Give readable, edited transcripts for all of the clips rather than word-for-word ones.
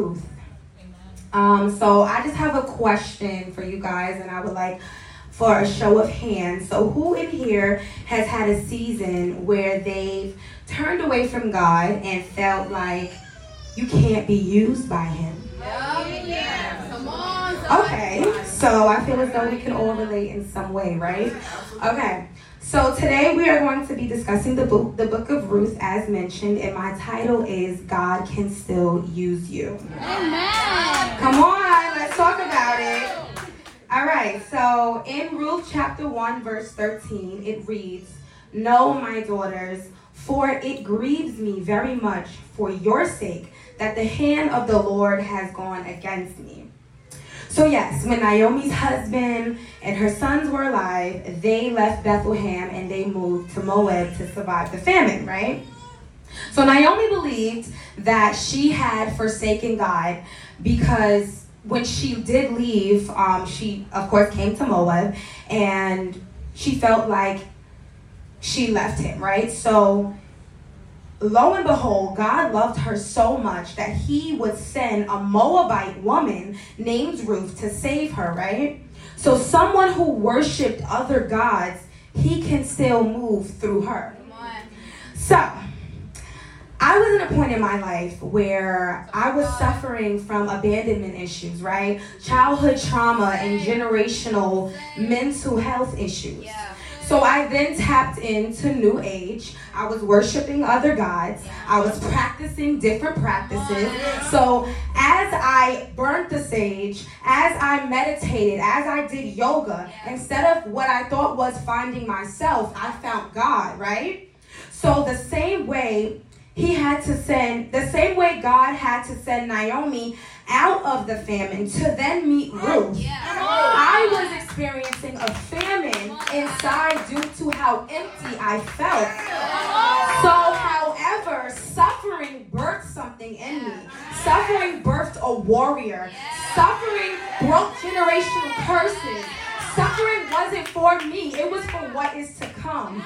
Ruth. So I just have a question for you guys, and I would like for a show of hands. So who in here has had a season where they've turned away from God and felt like you can't be used by him? Yeah. Come on, okay, so I feel as though we can all relate in some way, right? Okay, so today we are going to be discussing the book of Ruth, as mentioned, and my title is God Can Still Use You. Amen. Come on, let's talk about it. All right, so in Ruth chapter 1, verse 13, it reads, "Know, my daughters, for it grieves me very much for your sake that the hand of the Lord has gone against me." So yes, when Naomi's husband and her sons were alive, they left Bethlehem and they moved to Moab to survive the famine, right? So Naomi believed that she had forsaken God, because when she did leave, she of course came to Moab, and she felt like she left him, right? So lo and behold, God loved her so much that he would send a Moabite woman named Ruth to save her, right? So someone who worshipped other gods, he can still move through her. So I was at a point in my life where I was suffering from abandonment issues, right? Childhood trauma and generational mental health issues. So I then tapped into New Age. I was worshiping other gods. I was practicing different practices. So as I burnt the sage, as I meditated, as I did yoga, instead of what I thought was finding myself, I found God, right? So the same way God had to send Naomi out of the famine to then meet Ruth. I was experiencing a famine inside due to how empty I felt. So, however, suffering birthed something in me. Suffering birthed a warrior. Suffering broke generational curses. Suffering wasn't for me, it was for what is to come.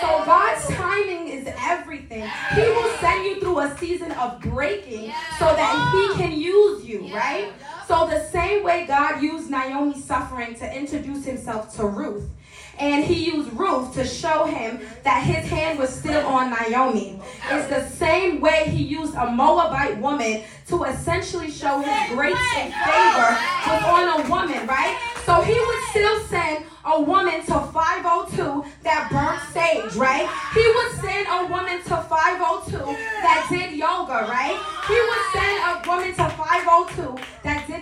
So God's timing is everything. He will send you through a season of breaking so that he can use you, right? So the same way God used Naomi's suffering to introduce himself to Ruth, and he used Ruth to show him that his hand was still on Naomi. It's the same way he used a Moabite woman to essentially show his grace and favor was on a woman, right? So he would still send a woman to 502 that burnt sage, right? He would send a woman to 502 that did yoga, right? He would send a woman to 502 that did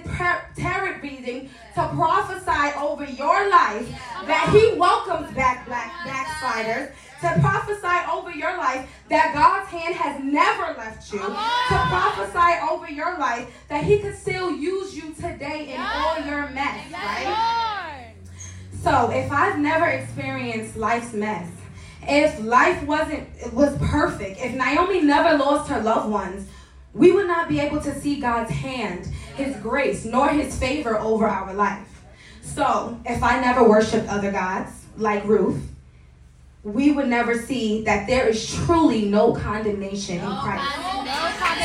tarot reading to prophesy over your life, that he welcomes backsliders, to prophesy over your life that God's hand has never left you, to prophesy over your life that he could still use you today in all your mess, right? So if I've never experienced life's mess, if life was perfect, if Naomi never lost her loved ones, we would not be able to see God's hand, his grace, nor his favor over our life. So if I never worshiped other gods like Ruth, we would never see that there is truly no condemnation in Christ.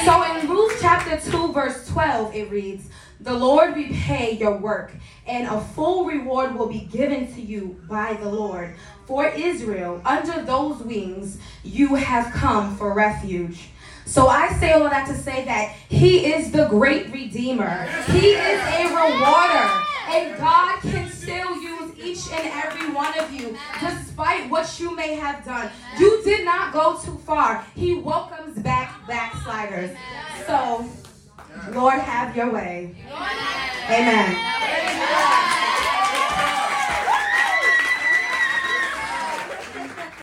So in Ruth chapter 2, verse 12, it reads, "The Lord repay your work, and a full reward will be given to you by the Lord. For Israel, under those wings, you have come for refuge." So I say all of that to say that he is the great redeemer. He is a rewarder. And God can still use each and every one of you, despite what you may have done. You did not go too far. He welcomes back backsliders. So, Lord, have your way. Amen.